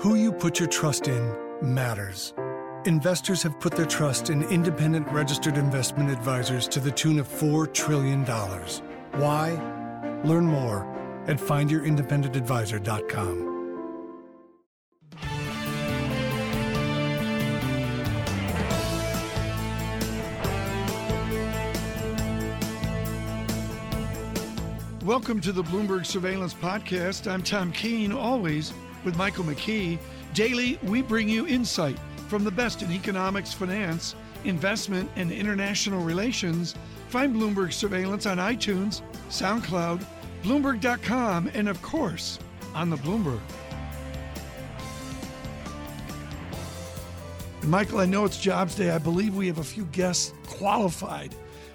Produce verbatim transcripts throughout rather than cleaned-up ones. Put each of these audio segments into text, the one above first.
Who you put your trust in matters. Investors have put their trust in independent registered investment advisors to the tune of four trillion dollars. Why? Learn more at find your independent advisor dot com. Welcome to the Bloomberg Surveillance Podcast. I'm Tom Keene, always with Michael McKee. Daily, we bring you insight from the best in economics, finance, investment, and international relations. Find Bloomberg Surveillance on iTunes, SoundCloud, Bloomberg dot com, and of course, on the Bloomberg. And Michael, I know it's Jobs Day. I believe we have a few guests qualified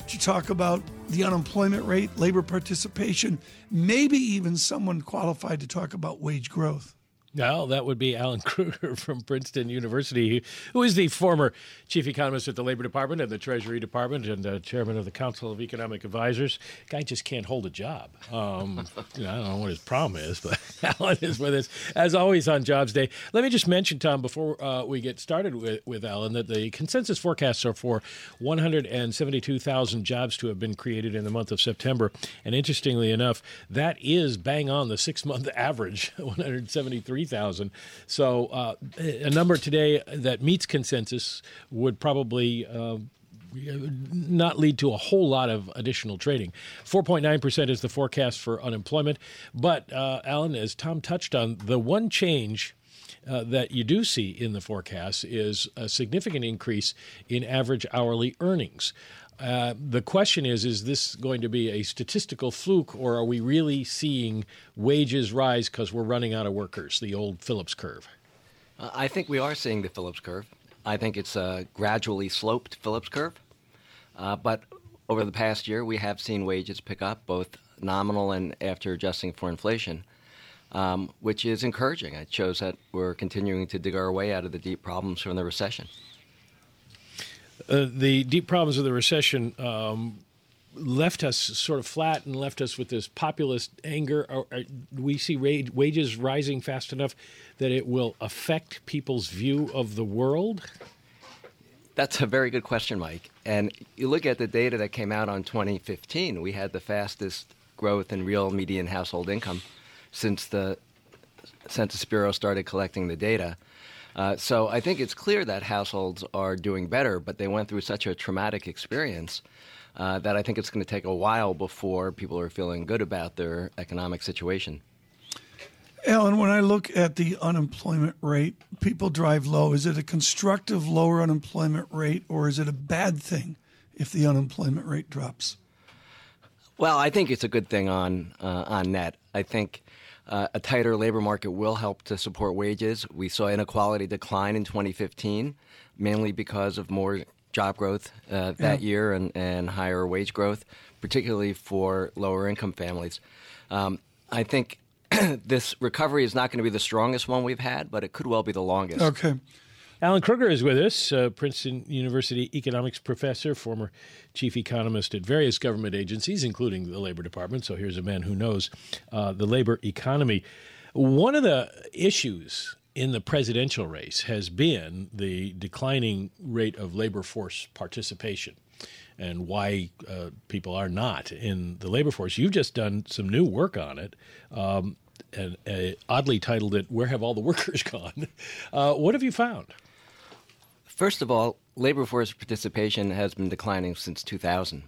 to talk about the unemployment rate, labor participation, maybe even someone qualified to talk about wage growth. Well, that would be Alan Krueger from Princeton University, who is the former chief economist at the Labor Department and the Treasury Department and uh, chairman of the Council of Economic Advisers. Guy just can't hold a job. Um, you know, I don't know what his problem is, but Alan is with us, as always, on Jobs Day. Let me just mention, Tom, before uh, we get started with, with Alan, that the consensus forecasts are for one hundred seventy-two thousand jobs to have been created in the month of September. And interestingly enough, that is bang on the six-month average, one hundred seventy-three thousand. So uh, a number today that meets consensus would probably uh, not lead to a whole lot of additional trading. four point nine percent is the forecast for unemployment. But, uh, Alan, as Tom touched on, the one change Uh, that you do see in the forecast is a significant increase in average hourly earnings. Uh, the question is, is this going to be a statistical fluke, or are we really seeing wages rise because we're running out of workers, the old Phillips curve? Uh, I think we are seeing the Phillips curve. I think it's a gradually sloped Phillips curve. Uh, but over the past year, we have seen wages pick up, both nominal and after adjusting for inflation. Um, which is encouraging. It shows that we're continuing to dig our way out of the deep problems from the recession. Uh, the deep problems of the recession um, left us sort of flat and left us with this populist anger. Or, or we see rage, wages rising fast enough that it will affect people's view of the world? That's a very good question, Mike. And you look at the data that came out on twenty fifteen, we had the fastest growth in real median household income since the Census Bureau started collecting the data. Uh, so I think it's clear that households are doing better, but they went through such a traumatic experience uh, that I think it's going to take a while before people are feeling good about their economic situation. Alan, when I look at the unemployment rate, people drive low. Is it a constructive lower unemployment rate, or is it a bad thing if the unemployment rate drops? Well, I think it's a good thing on uh, on net. I think Uh, a tighter labor market will help to support wages. We saw inequality decline in twenty fifteen, mainly because of more job growth uh, that yeah. year and, and higher wage growth, particularly for lower income families. Um, I think this recovery is not going to be the strongest one we've had, but it could well be the longest. Okay. Alan Krueger is with us, uh, Princeton University economics professor, former chief economist at various government agencies, including the Labor Department. So here's a man who knows uh, the labor economy. One of the issues in the presidential race has been the declining rate of labor force participation and why uh, people are not in the labor force. You've just done some new work on it. Um, And uh, oddly titled it, Where Have All the Workers Gone? Uh, what have you found? First of all, labor force participation has been declining since two thousand.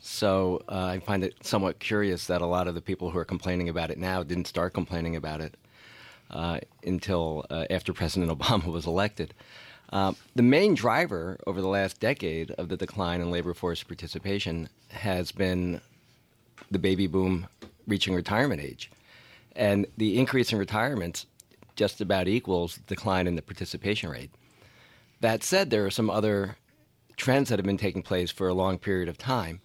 So uh, I find it somewhat curious that a lot of the people who are complaining about it now didn't start complaining about it uh, until uh, after President Obama was elected. Uh, the main driver over the last decade of the decline in labor force participation has been the baby boom reaching retirement age. And the increase in retirements just about equals the decline in the participation rate. That said, there are some other trends that have been taking place for a long period of time.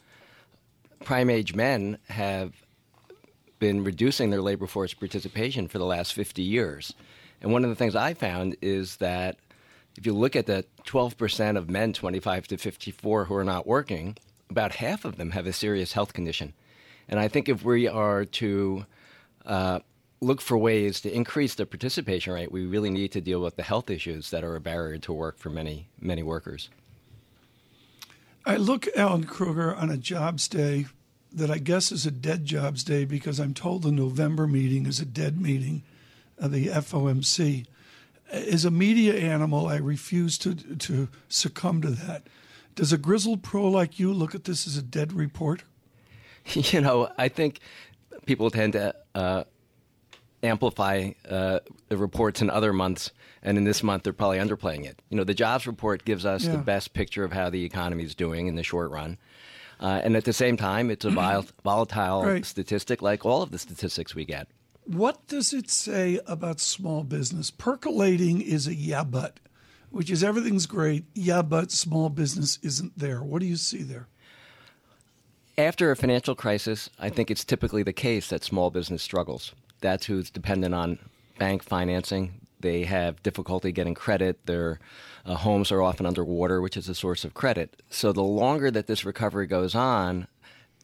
Prime age men have been reducing their labor force participation for the last fifty years. And one of the things I found is that if you look at the twelve percent of men twenty-five to fifty-four who are not working, about half of them have a serious health condition. And I think if we are to Uh, look for ways to increase the participation rate, we really need to deal with the health issues that are a barrier to work for many, many workers. I look, Alan Krueger, on a jobs day that I guess is a dead jobs day because I'm told the November meeting is a dead meeting of the F O M C. As a media animal, I refuse to to succumb to that. Does a grizzled pro like you look at this as a dead report? You know, I think people tend to uh, amplify uh, the reports in other months, and in this month they're probably underplaying it. You know, the jobs report gives us yeah. the best picture of how the economy is doing in the short run. Uh, and at the same time, it's a vol- volatile right. statistic like all of the statistics we get. What does it say about small business? Percolating is a yeah, but, which is everything's great. Yeah, but small business isn't there. What do you see there? After a financial crisis, I think it's typically the case that small business struggles. That's who's dependent on bank financing. They have difficulty getting credit. Their uh, homes are often underwater, which is a source of credit. So the longer that this recovery goes on,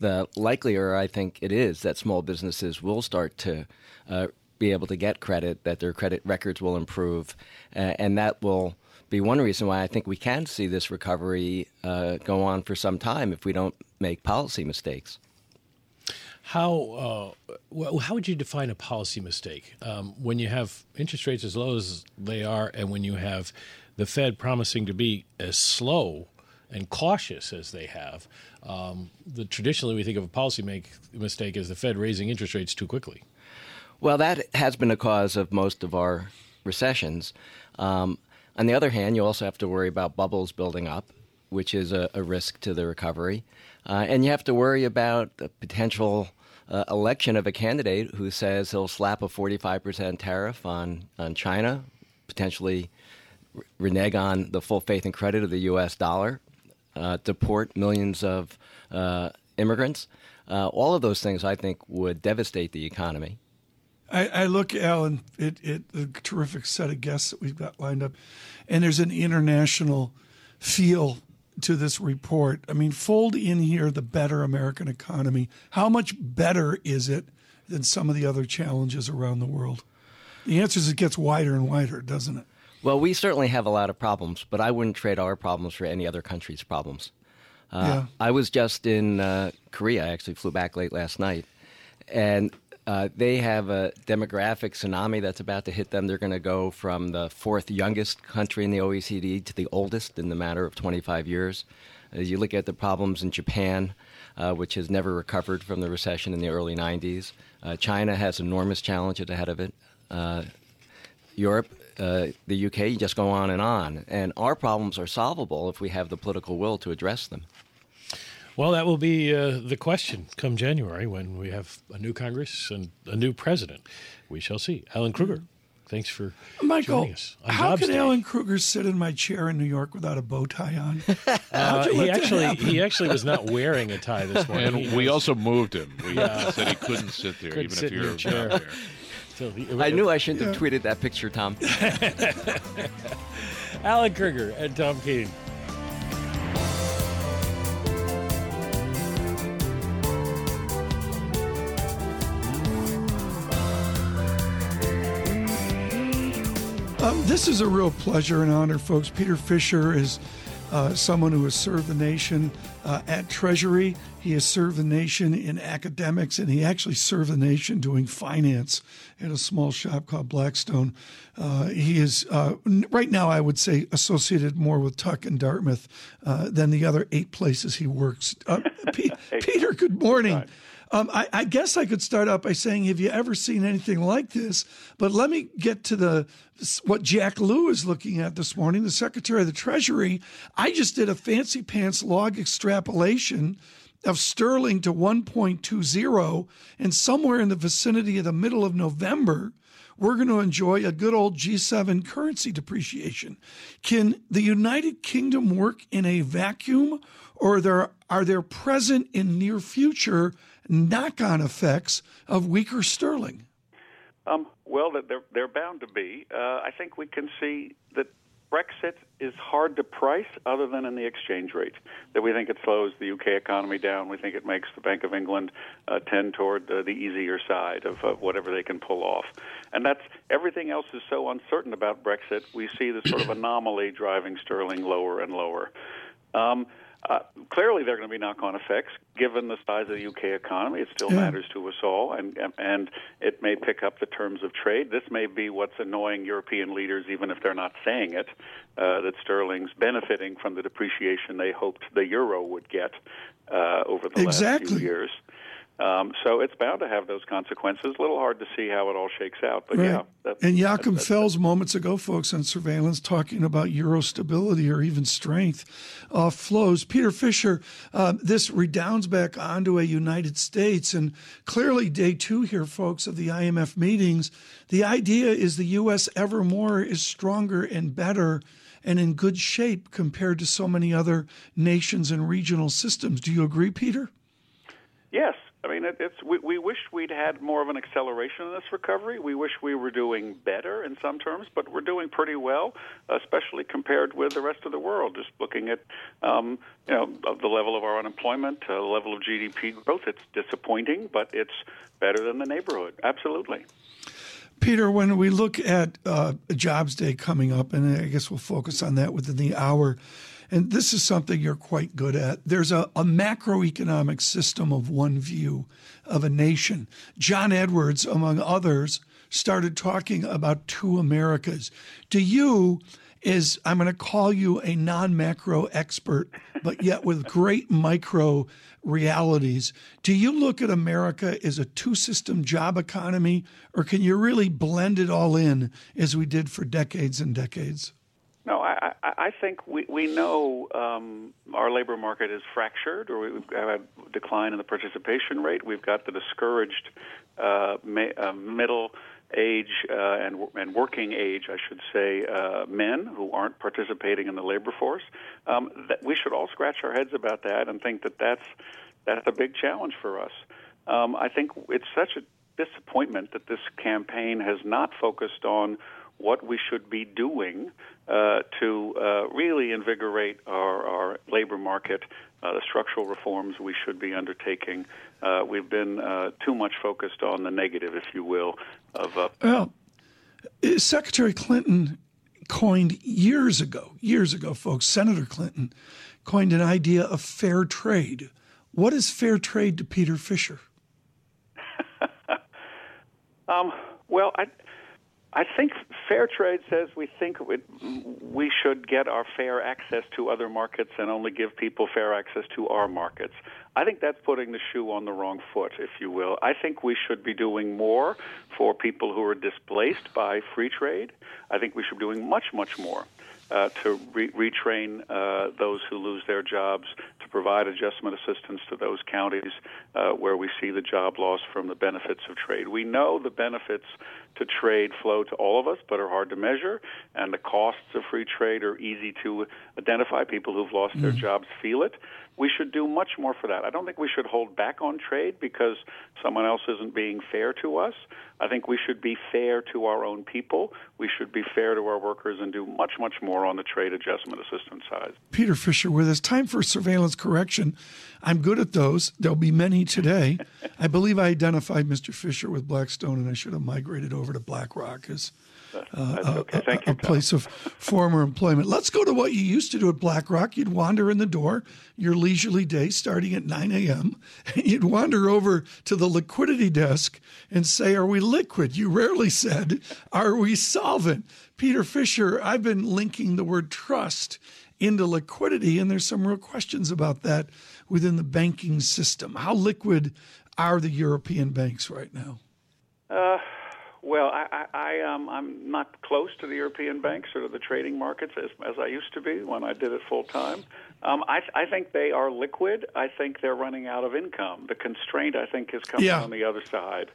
the likelier I think it is that small businesses will start to uh, be able to get credit, that their credit records will improve. Uh, and that will be one reason why I think we can see this recovery uh, go on for some time if we don't make policy mistakes. How uh, well, how would you define a policy mistake? Um, when you have interest rates as low as they are and when you have the Fed promising to be as slow and cautious as they have, um, the, traditionally we think of a policy make, mistake as the Fed raising interest rates too quickly. Well, that has been a cause of most of our recessions. Um, on the other hand, you also have to worry about bubbles building up, which is a, a risk to the recovery. Uh, and you have to worry about the potential uh, election of a candidate who says he'll slap a forty-five percent tariff on, on China, potentially renege on the full faith and credit of the U S dollar, Uh, deport millions of uh, immigrants. Uh, all of those things, I think, would devastate the economy. I, I look, Alan, it, it, a terrific set of guests that we've got lined up. And there's an international feel to this report. I mean, fold in here the better American economy. How much better is it than some of the other challenges around the world? The answer is it gets wider and wider, doesn't it? Well, we certainly have a lot of problems, but I wouldn't trade our problems for any other country's problems. Uh, yeah. I was just in uh, Korea. I actually flew back late last night. And uh, they have a demographic tsunami that's about to hit them. They're going to go from the fourth youngest country in the O E C D to the oldest in the matter of twenty-five years. As you look at the problems in Japan, uh, which has never recovered from the recession in the early nineties. Uh, China has enormous challenges ahead of it. Uh, Europe... Uh, the U K, you just go on and on. And our problems are solvable if we have the political will to address them. Well, that will be uh, the question come January when we have a new Congress and a new president. We shall see. Alan Krueger, thanks for Michael, joining us. Michael, how can day. Alan Krueger sit in my chair in New York without a bow tie on? uh, he, actually, he actually was not wearing a tie this morning. And we also moved him. We uh, said he couldn't sit there, couldn't even sit if you're chair. Not there. So he, I knew I shouldn't yeah. have tweeted that picture, Tom. Alan Krueger and Tom Keene. Um, this is a real pleasure and honor, folks. Peter Fisher is uh, someone who has served the nation uh, at Treasury. He has served the nation in academics, and he actually served the nation doing finance at a small shop called Blackstone. Uh, he is, uh, right now, I would say, associated more with Tuck and Dartmouth uh, than the other eight places he works. Uh, P- hey. Peter, good morning. Um, I, I guess I could start out by saying, have you ever seen anything like this? But let me get to the what Jack Lew is looking at this morning, the Secretary of the Treasury. I just did a fancy pants log extrapolation of sterling to one point two zero, and somewhere in the vicinity of the middle of November, we're going to enjoy a good old G seven currency depreciation. Can the United Kingdom work in a vacuum, or are there, are there present in near future knock-on effects of weaker sterling? Um, well, they're, they're bound to be. Uh, I think we can see that Brexit is hard to price other than in the exchange rate, that we think it slows the U K economy down. We think it makes the Bank of England uh, tend toward uh, the easier side of, of whatever they can pull off. And that's everything else is so uncertain about Brexit. We see this sort of anomaly driving sterling lower and lower. Um, Uh, clearly, there are going to be knock-on effects. Given the size of the U K economy, it still yeah. matters to us all, and, and it may pick up the terms of trade. This may be what's annoying European leaders, even if they're not saying it, uh, that sterling's benefiting from the depreciation they hoped the euro would get uh, over the exactly. last few years. Um, so it's bound to have those consequences. A little hard to see how it all shakes out, but right. yeah. That, and Jakob Fels moments ago, folks, on surveillance, talking about euro stability or even strength uh, flows. Peter Fisher, uh, this redounds back onto a United States, and clearly day two here, folks, of the I M F meetings, the idea is the U S ever more is stronger and better and in good shape compared to so many other nations and regional systems. Do you agree, Peter? Yes. I mean, it, it's we, we wish we'd had more of an acceleration in this recovery. We wish we were doing better in some terms, but we're doing pretty well, especially compared with the rest of the world. Just looking at, um, you know, the level of our unemployment, uh, the level of G D P growth, it's disappointing, but it's better than the neighborhood. Absolutely. Peter, when we look at uh, Jobs Day coming up, and I guess we'll focus on that within the hour, and this is something you're quite good at. There's a, a macroeconomic system of one view of a nation. John Edwards, among others, started talking about two Americas. Do you, is I'm going to call you a non-macro expert, but yet with great micro realities, do you look at America as a two-system job economy, or can you really blend it all in as we did for decades and decades? No, I, I, I think we, we know um, our labor market is fractured, or we've got a decline in the participation rate. We've got the discouraged uh, ma- uh, middle age uh, and, and working age, I should say, uh, men who aren't participating in the labor force. Um, that we should all scratch our heads about that and think that that's, that's a big challenge for us. Um, I think it's such a disappointment that this campaign has not focused on what we should be doing uh, to uh, really invigorate our, our labor market, uh, the structural reforms we should be undertaking. Uh, we've been uh, too much focused on the negative, if you will. Of uh, well, Secretary Clinton coined years ago, years ago, folks, Senator Clinton coined an idea of fair trade. What is fair trade to Peter Fisher? um, well, I... I think fair trade says we think we should get our fair access to other markets and only give people fair access to our markets. I think that's putting the shoe on the wrong foot, if you will. I think we should be doing more for people who are displaced by free trade. I think we should be doing much, much more uh, to re- retrain uh, those who lose their jobs, to provide adjustment assistance to those counties uh, where we see the job loss from the benefits of trade. We know the benefits to trade flow to all of us, but are hard to measure, and the costs of free trade are easy to identify. People who've lost mm. their jobs feel it. We should do much more for that. I don't think we should hold back on trade because someone else isn't being fair to us. I think we should be fair to our own people. We should be fair to our workers and do much, much more on the trade adjustment assistance side. Peter Fisher with us. Time for surveillance correction. I'm good at those. There'll be many today. I believe I identified Mister Fisher with Blackstone, and I should have migrated over to BlackRock as uh, a, okay. Thank a, you, a place of former employment. Let's go to what you used to do at BlackRock. You'd wander in the door, your leisurely day starting at nine a.m., and you'd wander over to the liquidity desk and say, are we liquid? You rarely said, are we solvent? Peter Fisher, I've been linking the word trust into liquidity, and there's some real questions about that within the banking system. How liquid are the European banks right now? Uh, well, I, I, I, um, I'm not close to the European banks or to the trading markets as, as I used to be when I did it full time. Um, I, I think they are liquid. I think they're running out of income. The constraint, I think, is coming yeah. on the other side.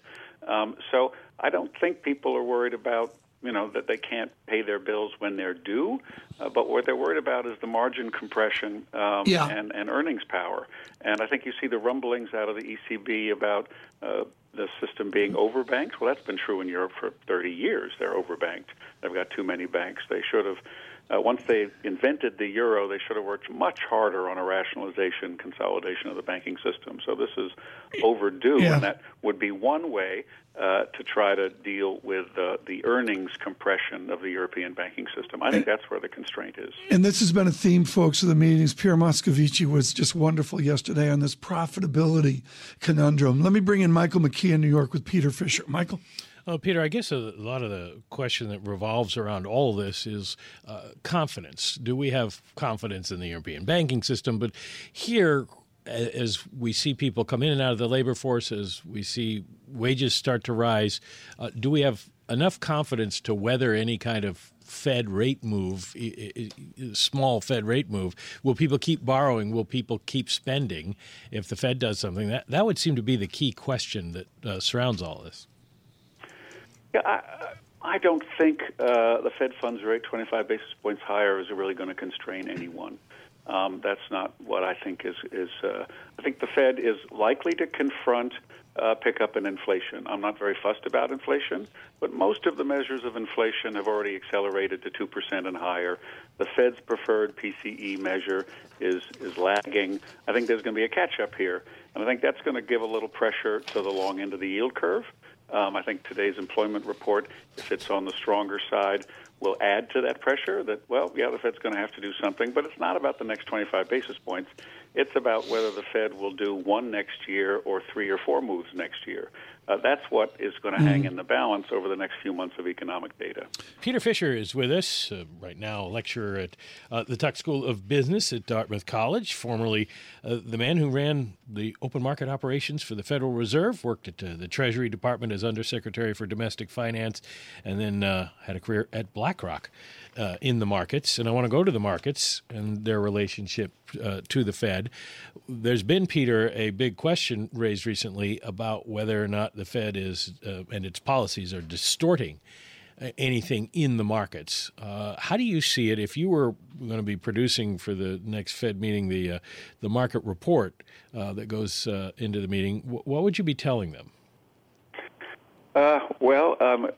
Um, so I don't think people are worried about, you know, that they can't pay their bills when they're due. Uh, but what they're worried about is the margin compression um, yeah. and, and earnings power. And I think you see the rumblings out of the E C B about uh, the system being overbanked. Well, that's been true in Europe for thirty years. They're overbanked. They've got too many banks. They should have, uh, once they invented the euro, they should have worked much harder on a rationalization, consolidation of the banking system. So this is overdue, yeah. and that would be one way uh, to try to deal with uh, the earnings compression of the European banking system. I think and, that's where the constraint is. And this has been a theme, folks, of the meetings. Pierre Moscovici was just wonderful yesterday on this profitability conundrum. Let me bring in Michael McKee in New York with Peter Fisher. Michael? Uh, Peter, I guess a lot of the question that revolves around all this is uh, confidence. Do we have confidence in the European banking system? But here, as we see people come in and out of the labor force, as we see wages start to rise, uh, do we have enough confidence to weather any kind of Fed rate move, small Fed rate move? Will people keep borrowing? Will people keep spending if the Fed does something? That, that would seem to be the key question that uh, surrounds all this. Yeah, I, I don't think uh, the Fed funds rate twenty-five basis points higher is really going to constrain anyone. Um, that's not what I think is. is uh, I think the Fed is likely to confront uh, pickup in inflation. I'm not very fussed about inflation, but most of the measures of inflation have already accelerated to two percent and higher. The Fed's preferred P C E measure is, is lagging. I think there's going to be a catch-up here, and I think that's going to give a little pressure to the long end of the yield curve. Um, I think today's employment report, if it's on the stronger side, will add to that pressure that, well, yeah, the Fed's going to have to do something. But it's not about the next twenty-five basis points. It's about whether the Fed will do one next year or three or four moves next year. Uh, that's what is going to mm-hmm. hang in the balance over the next few months of economic data. Peter Fisher is with us uh, right now, lecturer at uh, the Tuck School of Business at Dartmouth College, formerly uh, the man who ran the open market operations for the Federal Reserve, worked at uh, the Treasury Department as Undersecretary for Domestic Finance, and then uh, had a career at BlackRock uh, in the markets. And I want to go to the markets and their relationship uh, to the Fed. There's been, Peter, a big question raised recently about whether or not the Fed is uh, and its policies are distorting anything in the markets. Uh, how do you see it? If you were going to be producing for the next Fed meeting the uh, the market report uh, that goes uh, into the meeting, wh- what would you be telling them? Uh, well, um,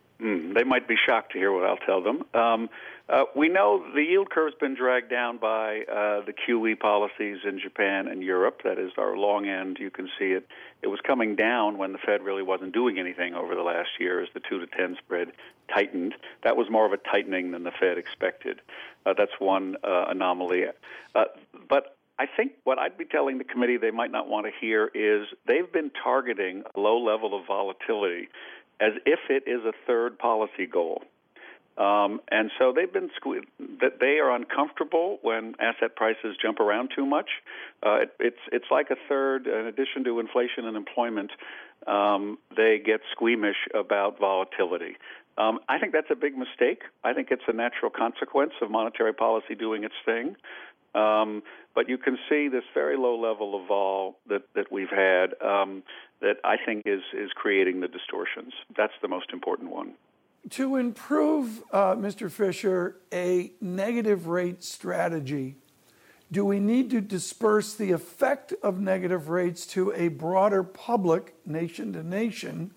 they might be shocked to hear what I'll tell them. Um, uh, we know the yield curve's been dragged down by uh, the Q E policies in Japan and Europe. That is our long end. You can see it. It was coming down when the Fed really wasn't doing anything over the last year as the two to ten spread tightened. That was more of a tightening than the Fed expected. Uh, that's one uh, anomaly. Uh, but I think what I'd be telling the committee they might not want to hear is they've been targeting a low level of volatility as if it is a third policy goal. Um, and so they've been sque- that they are uncomfortable when asset prices jump around too much. Uh, it, it's it's like a third, in addition to inflation and employment, um, they get squeamish about volatility. Um, I think that's a big mistake. I think it's a natural consequence of monetary policy doing its thing. Um, but you can see this very low level of vol that, that we've had um, that I think is, is creating the distortions. That's the most important one. To improve, uh, Mister Fisher, a negative rate strategy, do we need to disperse the effect of negative rates to a broader public, nation to nation?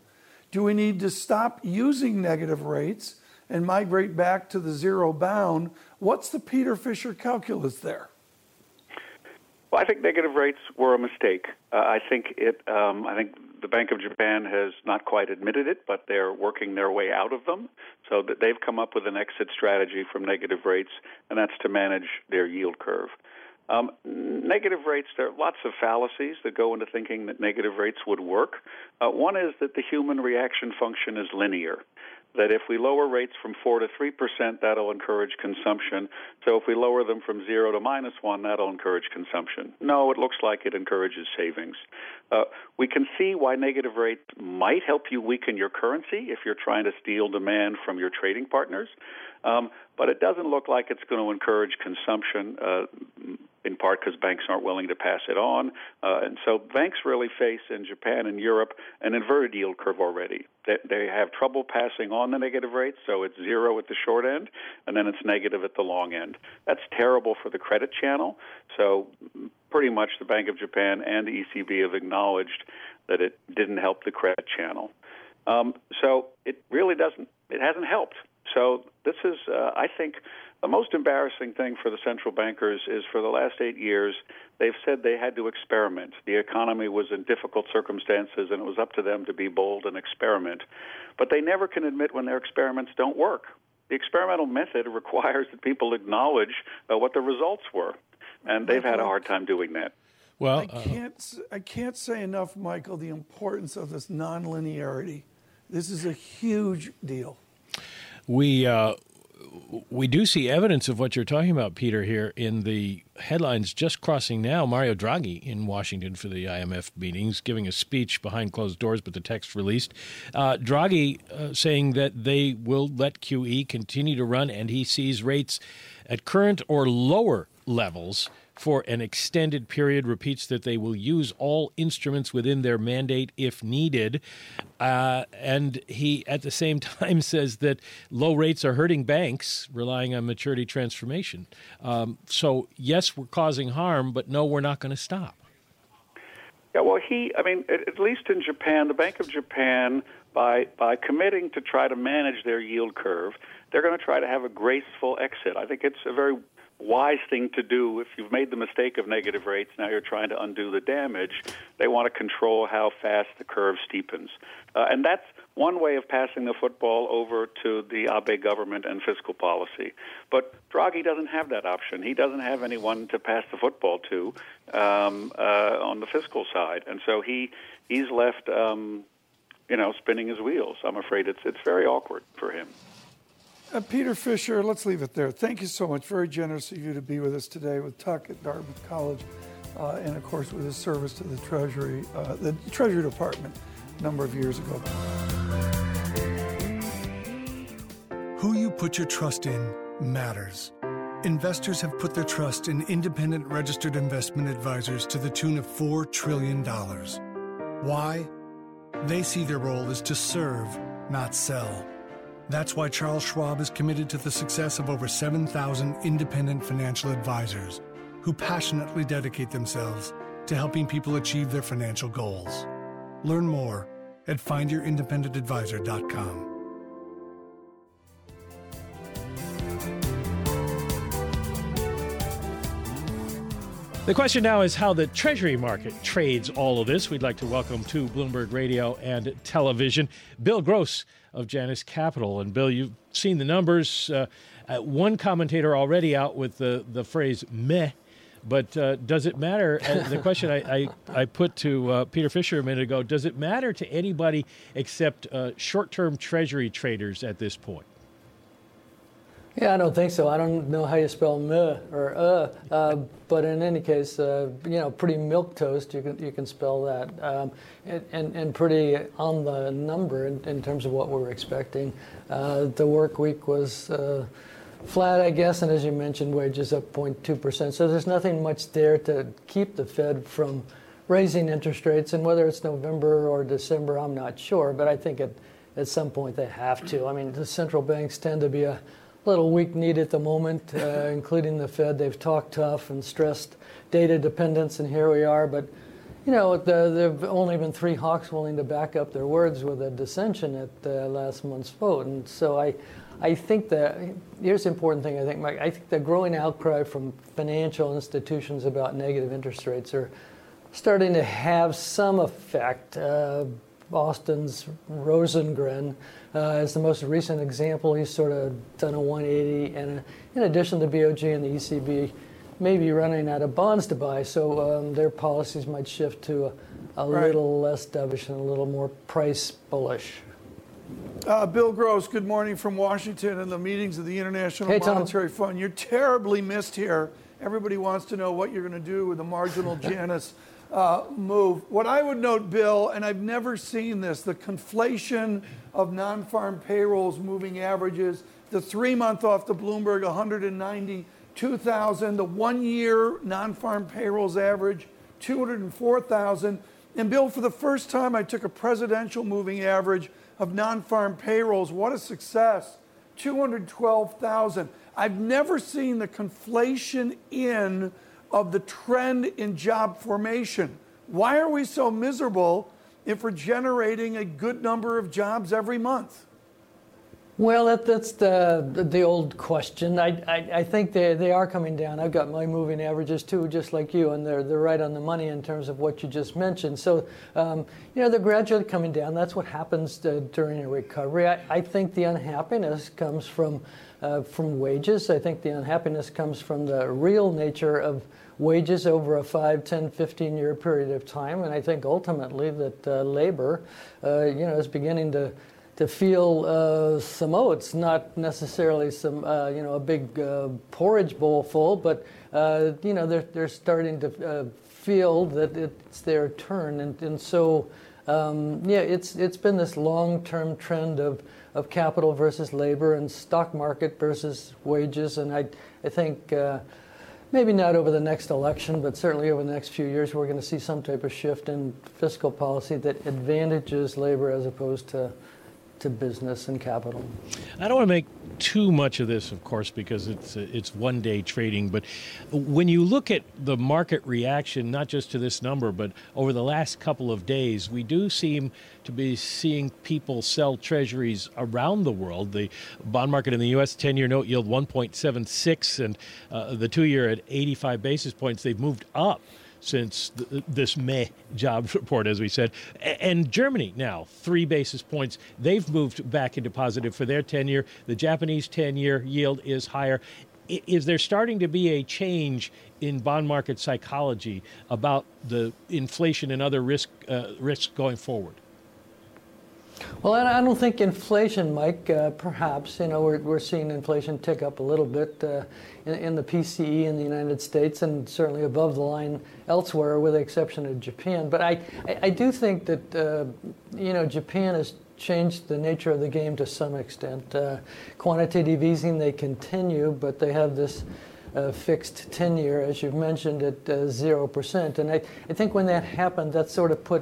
Do we need to stop using negative rates and migrate back to the zero bound? What's the Peter Fisher calculus there? Well, I think negative rates were a mistake. Uh, I think it. Um, I think the Bank of Japan has not quite admitted it, but they're working their way out of them. So that they've come up with an exit strategy from negative rates, and that's to manage their yield curve. Um, negative rates, there are lots of fallacies that go into thinking that negative rates would work. Uh, one is that the human reaction function is linear, that if we lower rates from four to three percent, that'll encourage consumption. So if we lower them from zero to minus one, that'll encourage consumption. No, it looks like it encourages savings. Uh, we can see why negative rates might help you weaken your currency if you're trying to steal demand from your trading partners, um, but it doesn't look like it's going to encourage consumption, uh, in part because banks aren't willing to pass it on. Uh, and so banks really face in Japan and Europe an inverted yield curve already. They, they have trouble passing on the negative rates, so it's zero at the short end, and then it's negative at the long end. That's terrible for the credit channel. So pretty much the Bank of Japan and the E C B have acknowledged that it didn't help the credit channel. Um, so it really doesn't, it hasn't helped. So this is, uh, I think, the most embarrassing thing for the central bankers is for the last eight years, they've said they had to experiment. The economy was in difficult circumstances, and it was up to them to be bold and experiment. But they never can admit when their experiments don't work. The experimental method requires that people acknowledge uh, what the results were, and they've had a hard time doing that. Well, I can't, I can't say enough, Michael, the importance of this nonlinearity. This is a huge deal. We uh, we do see evidence of what you're talking about, Peter, here in the headlines just crossing now. Mario Draghi in Washington for the I M F meetings, giving a speech behind closed doors, but the text released. Uh, Draghi uh, saying that they will let Q E continue to run, and he sees rates at current or lower levels for an extended period, repeats that they will use all instruments within their mandate if needed. Uh, and he, at the same time, says that low rates are hurting banks, relying on maturity transformation. Um, so, yes, we're causing harm, but no, we're not going to stop. Yeah, well, he, I mean, at, at least in Japan, the Bank of Japan, by by committing to try to manage their yield curve, they're going to try to have a graceful exit. I think it's a very wise thing to do. If you've made the mistake of negative rates, now you're trying to undo the damage. They want to control how fast the curve steepens. Uh, and that's one way of passing the football over to the Abe government and fiscal policy. But Draghi doesn't have that option. He doesn't have anyone to pass the football to um, uh, on the fiscal side. And so he he's left, um, you know, spinning his wheels. I'm afraid it's it's very awkward for him. Uh, Peter Fisher, let's leave it there. Thank you so much. Very generous of you to be with us today with Tuck at Dartmouth College uh, and, of course, with his service to the Treasury, uh, the Treasury Department a number of years ago. Who you put your trust in matters. Investors have put their trust in independent registered investment advisors to the tune of four trillion dollars. Why? They see their role as to serve, not sell. That's why Charles Schwab is committed to the success of over seven thousand independent financial advisors who passionately dedicate themselves to helping people achieve their financial goals. Learn more at find your independent advisor dot com. The question now is how the Treasury market trades all of this. We'd like to welcome to Bloomberg Radio and Television Bill Gross of Janus Capital. And, Bill, you've seen the numbers. Uh, uh, one commentator already out with the, the phrase meh, but uh, does it matter? Uh, the question I, I, I put to uh, Peter Fisher a minute ago, does it matter to anybody except uh, short-term Treasury traders at this point? Yeah, I don't think so. I don't know how you spell meh or uh, uh but in any case, uh, you know, pretty milquetoast, you can you can spell that, um, and and pretty on the number in, in terms of what we were expecting. Uh, the work week was uh, flat, I guess, and as you mentioned, wages up zero point two percent. So there's nothing much there to keep the Fed from raising interest rates, and whether it's November or December, I'm not sure, but I think at, at some point they have to. I mean, the central banks tend to be a little weak-kneed at the moment, uh, including the Fed. They've talked tough and stressed data dependence, and here we are. But, you know, the, there've only been three hawks willing to back up their words with a dissension at uh, last month's vote. And so I, I think that here's the important thing. I think, Mike, I think the growing outcry from financial institutions about negative interest rates are starting to have some effect. Uh, Austin's Rosengren uh, is the most recent example. He's sort of done a one eighty, and a, in addition, the B O J and the E C B may be running out of bonds to buy, so um, their policies might shift to a, a right. little less dovish and a little more price bullish. Uh, Bill Gross, good morning from Washington and the meetings of the International hey, Monetary Tom. Fund. You're terribly missed here. Everybody wants to know what you're going to do with the marginal Janus Uh, move. What I would note, Bill, and I've never seen this, the conflation of non-farm payrolls moving averages, the three-month off the Bloomberg one hundred ninety-two thousand, the one-year non-farm payrolls average two hundred four thousand. And, Bill, for the first time I took a presidential moving average of non-farm payrolls. What a success, two hundred twelve thousand. I've never seen the conflation in of the trend in job formation. Why are we so miserable? if we're generating a good number of jobs every month? Well, that, that's the the old question. I I, I think they, they are coming down. I've got my moving averages too, just like you, and they're they're right on the money in terms of what you just mentioned. So, um, you know, they're gradually coming down. That's what happens to, during a recovery. I, I think the unhappiness comes from uh, from wages. I think the unhappiness comes from the real nature of wages over a five, ten, fifteen year period of time. And I think ultimately that uh, labor, uh, you know, is beginning to. to feel uh, some oats, not necessarily some, uh, you know, a big uh, porridge bowl full, but, uh, you know, they're, they're starting to uh, feel that it's their turn. And, and so, um, yeah, it's it's been this long-term trend of, of capital versus labor and stock market versus wages. And I, I think uh, maybe not over the next election, but certainly over the next few years, we're going to see some type of shift in fiscal policy that advantages labor as opposed to to business and capital. I don't want to make too much of this, of course, because it's it's one-day trading, but when you look at the market reaction, not just to this number, but over the last couple of days, we do seem to be seeing people sell treasuries around the world. The bond market in the U S ten-year note yield one point seven six and uh, the two-year at eighty-five basis points. They've moved up since th- this May jobs report, as we said. A- and Germany now, three basis points. They've moved back into positive for their ten-year. The Japanese ten-year yield is higher. I- is there starting to be a change in bond market psychology about the inflation and other risk uh, risks going forward? Well, I don't think inflation, Mike, uh, perhaps, you know, we're, we're seeing inflation tick up a little bit uh, in, in the P C E in the United States and certainly above the line elsewhere with the exception of Japan. But I, I, I do think that, uh, you know, Japan has changed the nature of the game to some extent. Uh, quantitative easing, they continue, but they have this Uh, fixed ten-year, as you've mentioned, at uh, zero percent. And I, I think when that happened, that sort of put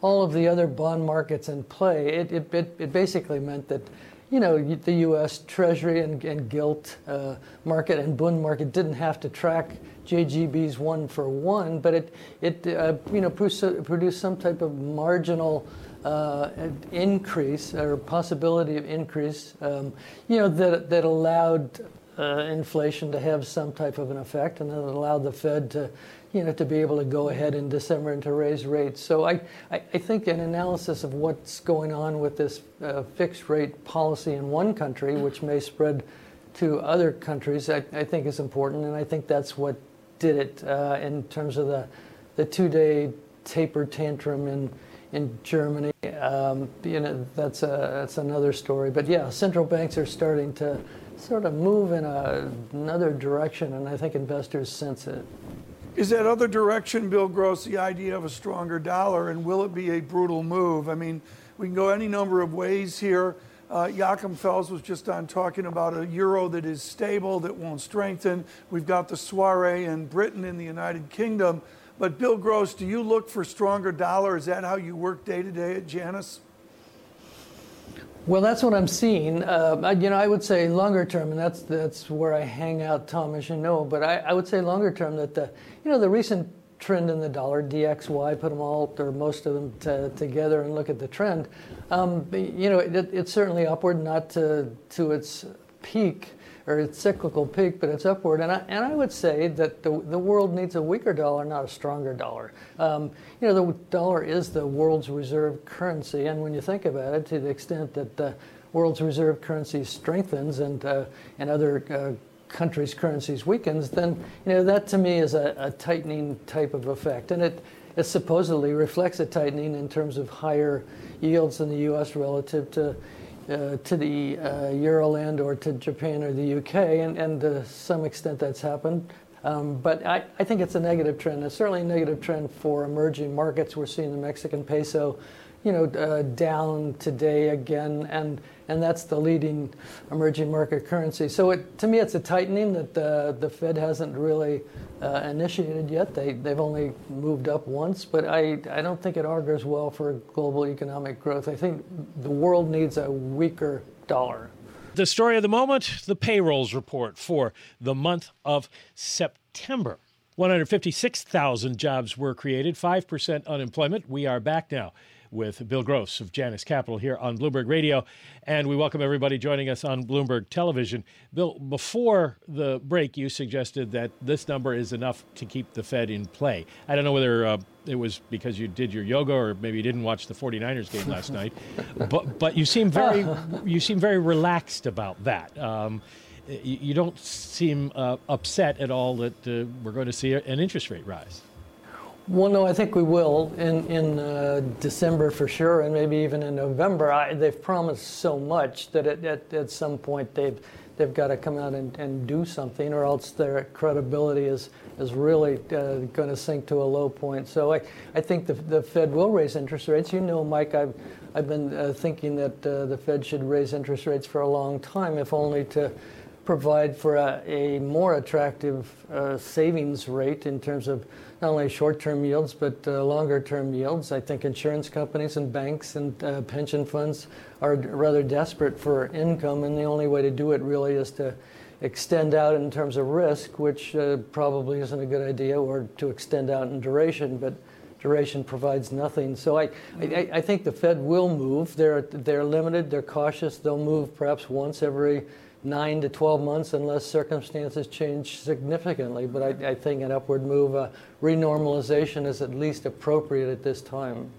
all of the other bond markets in play. It it, it, it basically meant that, you know, the U S Treasury and, and gilt uh, market and Bund market didn't have to track J G Bs one for one, but it, it uh, you know, produced some type of marginal uh, increase or possibility of increase, um, you know, that that allowed uh, inflation to have some type of an effect, and then it allowed the Fed to, you know, to be able to go ahead in December and to raise rates. So I, I, I think an analysis of what's going on with this uh, fixed rate policy in one country, which may spread to other countries, I, I think is important. And I think that's what did it uh, in terms of the, the two-day taper tantrum in, in Germany. Um, you know, that's, a, that's another story. But yeah, central banks are starting to sort of move in a, another direction, and I think investors sense it. Is that other direction, Bill Gross, the idea of a stronger dollar, and will it be a brutal move? I mean, we can go any number of ways here. Uh, Joachim Fels was just on talking about a euro that is stable, that won't strengthen. We've got the soiree in Britain and the United Kingdom. But Bill Gross, do you look for stronger dollar? Is that how you work day to day at Janus? Well, that's what I'm seeing. Uh, you know, I would say longer term, and that's that's where I hang out, Tom, as you know. But I, I would say longer term that the, you know, the recent trend in the dollar, D X Y, put them all or most of them t- together and look at the trend. Um, you know, it, it's certainly upward, not to to its peak or its cyclical peak, but it's upward. And I, and I would say that the, the world needs a weaker dollar, not a stronger dollar. Um, you know, the dollar is the world's reserve currency. And when you think about it, to the extent that the world's reserve currency strengthens and, uh, and other uh, countries' currencies weakens, then, you know, that to me is a, a tightening type of effect. And it, it supposedly reflects a tightening in terms of higher yields in the U S relative to Uh, to the uh, Euroland or to Japan or the U K, and, and to some extent that's happened. Um, but I, I think it's a negative trend. It's certainly a negative trend for emerging markets. We're seeing the Mexican peso, you know, uh, down today again, and and that's the leading emerging market currency. So it, to me, it's a tightening that the, the Fed hasn't really uh, initiated yet. They, they've only moved up once, but I, I don't think it augurs well for global economic growth. I think the world needs a weaker dollar. The story of the moment, the payrolls report for the month of September. one hundred fifty-six thousand jobs were created, five percent unemployment. We are back now with Bill Gross of Janus Capital here on Bloomberg Radio. And we welcome everybody joining us on Bloomberg Television. Bill, before the break, you suggested that this number is enough to keep the Fed in play. I don't know whether uh, it was because you did your yoga or maybe you didn't watch the forty-niners game last night, but but you seem very, you seem very relaxed about that. Um, You don't seem uh, upset at all that uh, we're going to see an interest rate rise. Well, no, I think we will in in uh, December for sure, and maybe even in November. I, they've promised so much that it, at at some point they've they've got to come out and, and do something, or else their credibility is is really uh, going to sink to a low point. So I I think the the Fed will raise interest rates. You know, Mike, I've I've been uh, thinking that uh, the Fed should raise interest rates for a long time, if only to provide for a, a more attractive uh, savings rate in terms of not only short-term yields, but uh, longer-term yields. I think insurance companies and banks and uh, pension funds are rather desperate for income, and the only way to do it really is to extend out in terms of risk, which uh, probably isn't a good idea, or to extend out in duration, but duration provides nothing. So I, I, I think the Fed will move. They're, they're limited, they're cautious, they'll move perhaps once every nine to twelve months unless circumstances change significantly. But I, I think an upward move, uh, renormalization is at least appropriate at this time.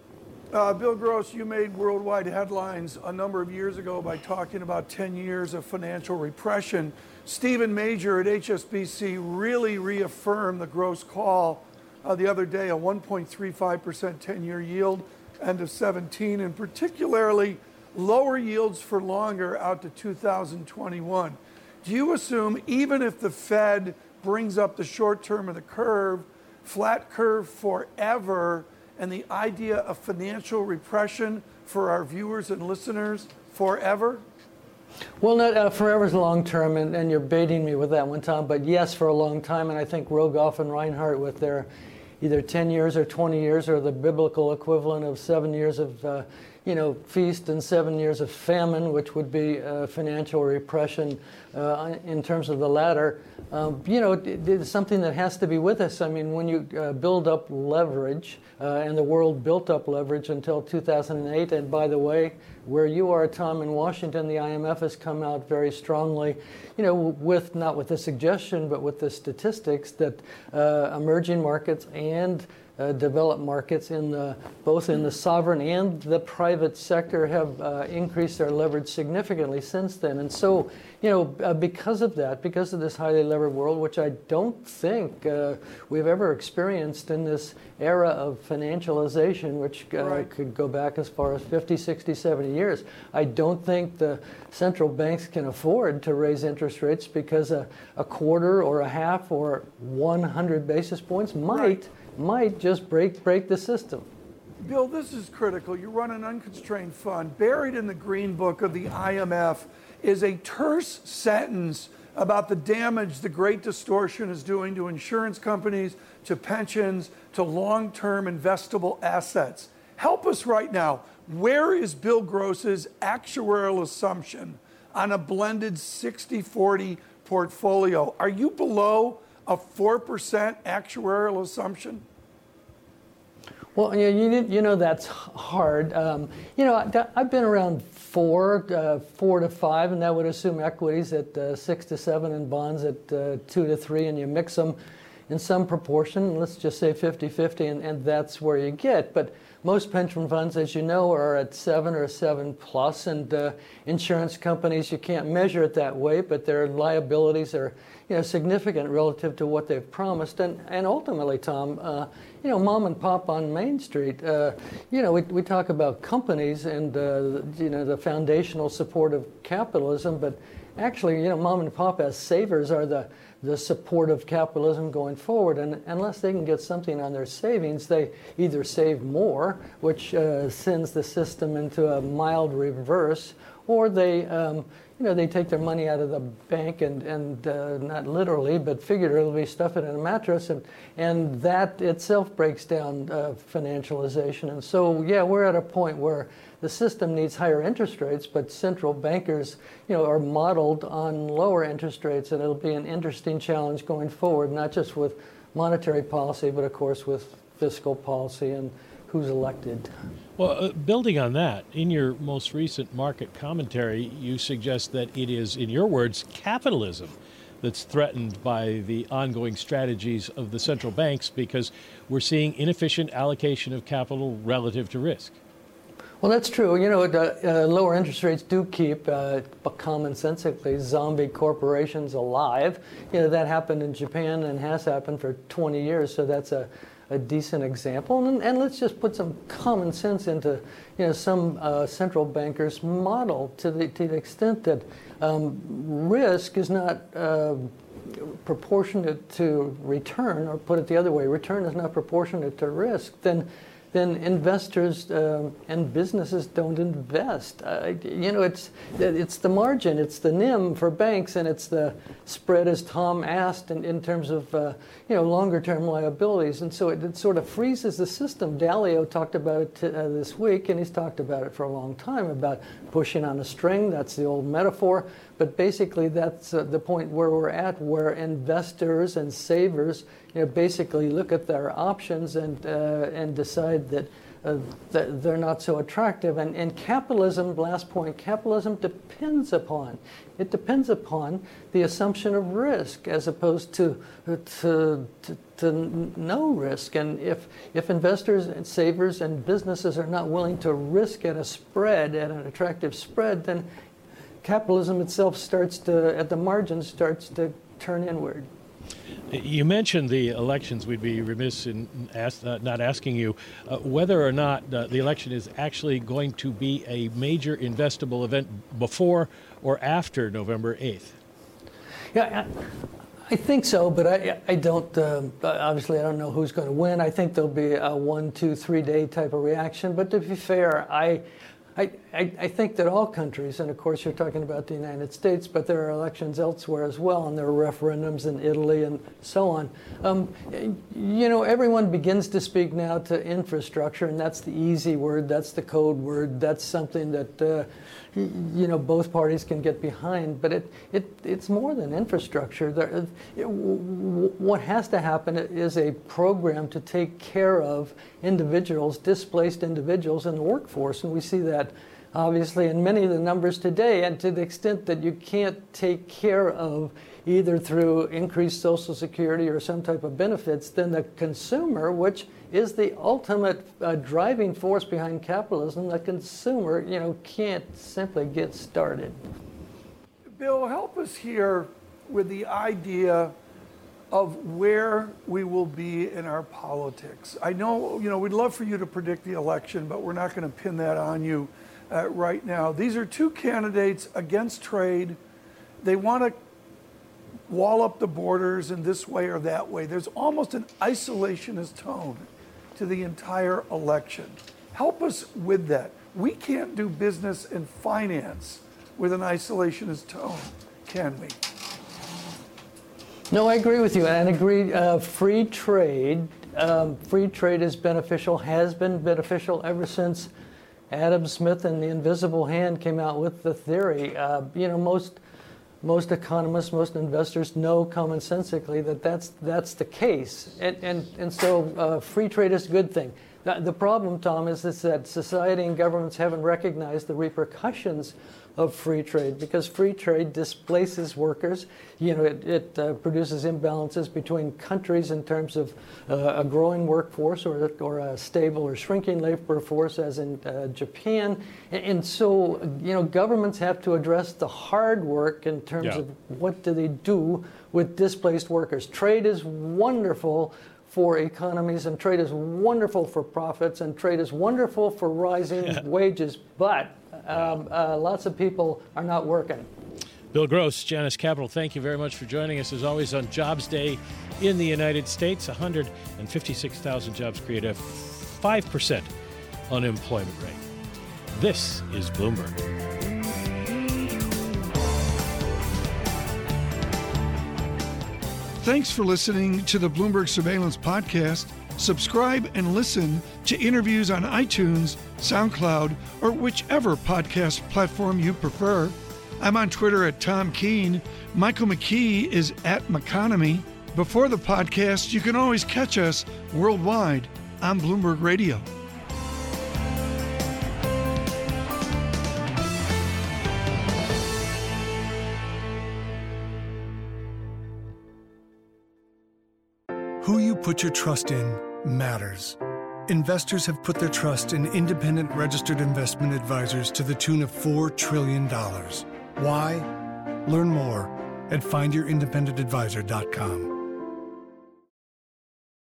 Uh, Bill Gross, you made worldwide headlines a number of years ago by talking about ten years of financial repression. Stephen Major at H S B C really reaffirmed the Gross call uh, the other day, a one point three five percent ten-year yield, end of seventeen, and particularly lower yields for longer out to two thousand twenty-one. Do you assume, even if the Fed brings up the short term of the curve, flat curve forever, and the idea of financial repression for our viewers and listeners forever? Well, not uh, forever's long term, and, and you're baiting me with that one, Tom, but yes, for a long time. And I think Rogoff and Reinhardt with their either ten years or twenty years, or the biblical equivalent of seven years of uh, you know, feast and seven years of famine, which would be uh, financial repression uh, in terms of the latter. Um, you know, it, it's something that has to be with us. I mean, when you uh, build up leverage, uh, and the world built up leverage until two thousand eight, and by the way, where you are, Tom, in Washington, the I M F has come out very strongly, you know, with not with the suggestion, but with the statistics that uh, emerging markets and Uh, developed markets in the, both in the sovereign and the private sector have uh, increased their leverage significantly since then. And so, you know, uh, because of that, because of this highly levered world, which I don't think uh, we've ever experienced in this era of financialization, which uh, right. could go back as far as fifty, sixty, seventy years. I don't think the central banks can afford to raise interest rates, because a, a quarter or a half or one hundred basis points might right. might just break break the system. Bill, this is critical. You run an unconstrained fund. Buried in the green book of the I M F is a terse sentence about the damage the Great Distortion is doing to insurance companies, to pensions, to long-term investable assets. Help us right now. Where is Bill Gross's actuarial assumption on a blended sixty forty portfolio? Are you below a four percent actuarial assumption? Well, you, you, you know, that's hard. Um, you know, I, I've been around four, uh, four to five, and that would assume equities at uh, six to seven and bonds at uh, two to three, and you mix them in some proportion, let's just say fifty-fifty, and, and that's where you get. But most pension funds, as you know, are at seven or seven plus, and uh, insurance companies, you can't measure it that way, but their liabilities are, you know, significant relative to what they've promised. And, and ultimately, Tom, uh, you know, mom and pop on Main Street, uh, you know, we, we talk about companies and, uh, you know, the foundational support of capitalism, but actually, you know, mom and pop as savers are the the support of capitalism going forward. And unless they can get something on their savings, they either save more, which uh, sends the system into a mild reverse, or they, um, you know, they take their money out of the bank and, and uh, not literally, but figuratively stuff it in a mattress, and, and that itself breaks down uh, financialization. And so, yeah, we're at a point where the system needs higher interest rates, but central bankers, you know, are modeled on lower interest rates, and it'll be an interesting challenge going forward, not just with monetary policy, but of course with fiscal policy and who's elected. Well, uh, building on that, in your most recent market commentary, you suggest that it is, in your words, capitalism that's threatened by the ongoing strategies of the central banks because we're seeing inefficient allocation of capital relative to risk. Well, that's true. You know, the, uh, lower interest rates do keep, uh, commonsensically, zombie corporations alive. You know, that happened in Japan and has happened for twenty years, so that's a, a decent example. And, and let's just put some common sense into, you know, some uh, central bankers' model to the, to the extent that um, risk is not uh, proportionate to return, or put it the other way, return is not proportionate to risk, then then investors um, and businesses don't invest. Uh, you know, it's it's the margin, it's the N I M for banks, and it's the spread, as Tom asked, in, in terms of, uh, you know, longer-term liabilities. And so it, it sort of freezes the system. Dalio talked about it uh, this week, and he's talked about it for a long time, about pushing on a string. That's the old metaphor. But basically, that's uh, the point where we're at, where investors and savers, you know, basically look at their options and uh, and decide that, uh, that they're not so attractive. And, and capitalism, last point, capitalism depends upon, it depends upon the assumption of risk as opposed to to to, to no risk. And if if investors and savers and businesses are not willing to risk at a spread, at an attractive spread, then capitalism itself starts to, at the margin, starts to turn inward. You mentioned the elections. We'd be remiss in ask, uh, not asking you uh, whether or not uh, the election is actually going to be a major investable event before or after November eighth. Yeah, I think so, but I, I don't, uh, obviously I don't know who's going to win. I think there'll be a one, two, three day type of reaction. But to be fair, I... I, I think that all countries, and of course you're talking about the United States, but there are elections elsewhere as well, and there are referendums in Italy and so on. Um, you know, everyone begins to speak now to infrastructure, and that's the easy word, that's the code word, that's something that, uh, you know, both parties can get behind. But it, it it's more than infrastructure. There, it, what has to happen is a program to take care of individuals, displaced individuals in the workforce, and we see that obviously in many of the numbers today. And to the extent that you can't take care of, either through increased Social Security or some type of benefits, then the consumer, which is the ultimate uh, driving force behind capitalism, the consumer, you know, can't simply get started. Bill, help us here with the idea of where we will be in our politics. I know, you know, we'd love for you to predict the election, but we're not going to pin that on you uh, right now. These are two candidates against trade. They want to wall up the borders in this way or that way. There's almost an isolationist tone to the entire election. Help us with that. We can't do business and finance with an isolationist tone, can we? No, I agree with you, and I agree. Uh, free trade, um, free trade is beneficial. Has been beneficial ever since Adam Smith and the Invisible Hand came out with the theory. Uh, you know, most most economists, most investors know commonsensically that that's that's the case, and and and so uh, free trade is a good thing. The, the problem, Tom, is, is that society and governments haven't recognized the repercussions of free trade, because free trade displaces workers. You know, it, it uh, produces imbalances between countries in terms of uh, a growing workforce or, or a stable or shrinking labor force, as in uh, Japan. And, and so, you know, governments have to address the hard work in terms yeah. of what do they do with displaced workers. Trade is wonderful for economies, and trade is wonderful for profits, and trade is wonderful for rising yeah. wages, but um, uh, lots of people are not working. Bill Gross, Janus Capital, thank you very much for joining us, as always, on Jobs Day in the United States. one hundred fifty-six thousand jobs created, a five percent unemployment rate. This is Bloomberg. Thanks for listening to the Bloomberg Surveillance Podcast. Subscribe and listen to interviews on iTunes, SoundCloud, or whichever podcast platform you prefer. I'm on Twitter at Tom Keene. Michael McKee is at McConomy. Before the podcast, you can always catch us worldwide on Bloomberg Radio. Who you put your trust in matters. Investors have put their trust in independent registered investment advisors to the tune of four trillion dollars. Why? Learn more at find your independent advisor dot com.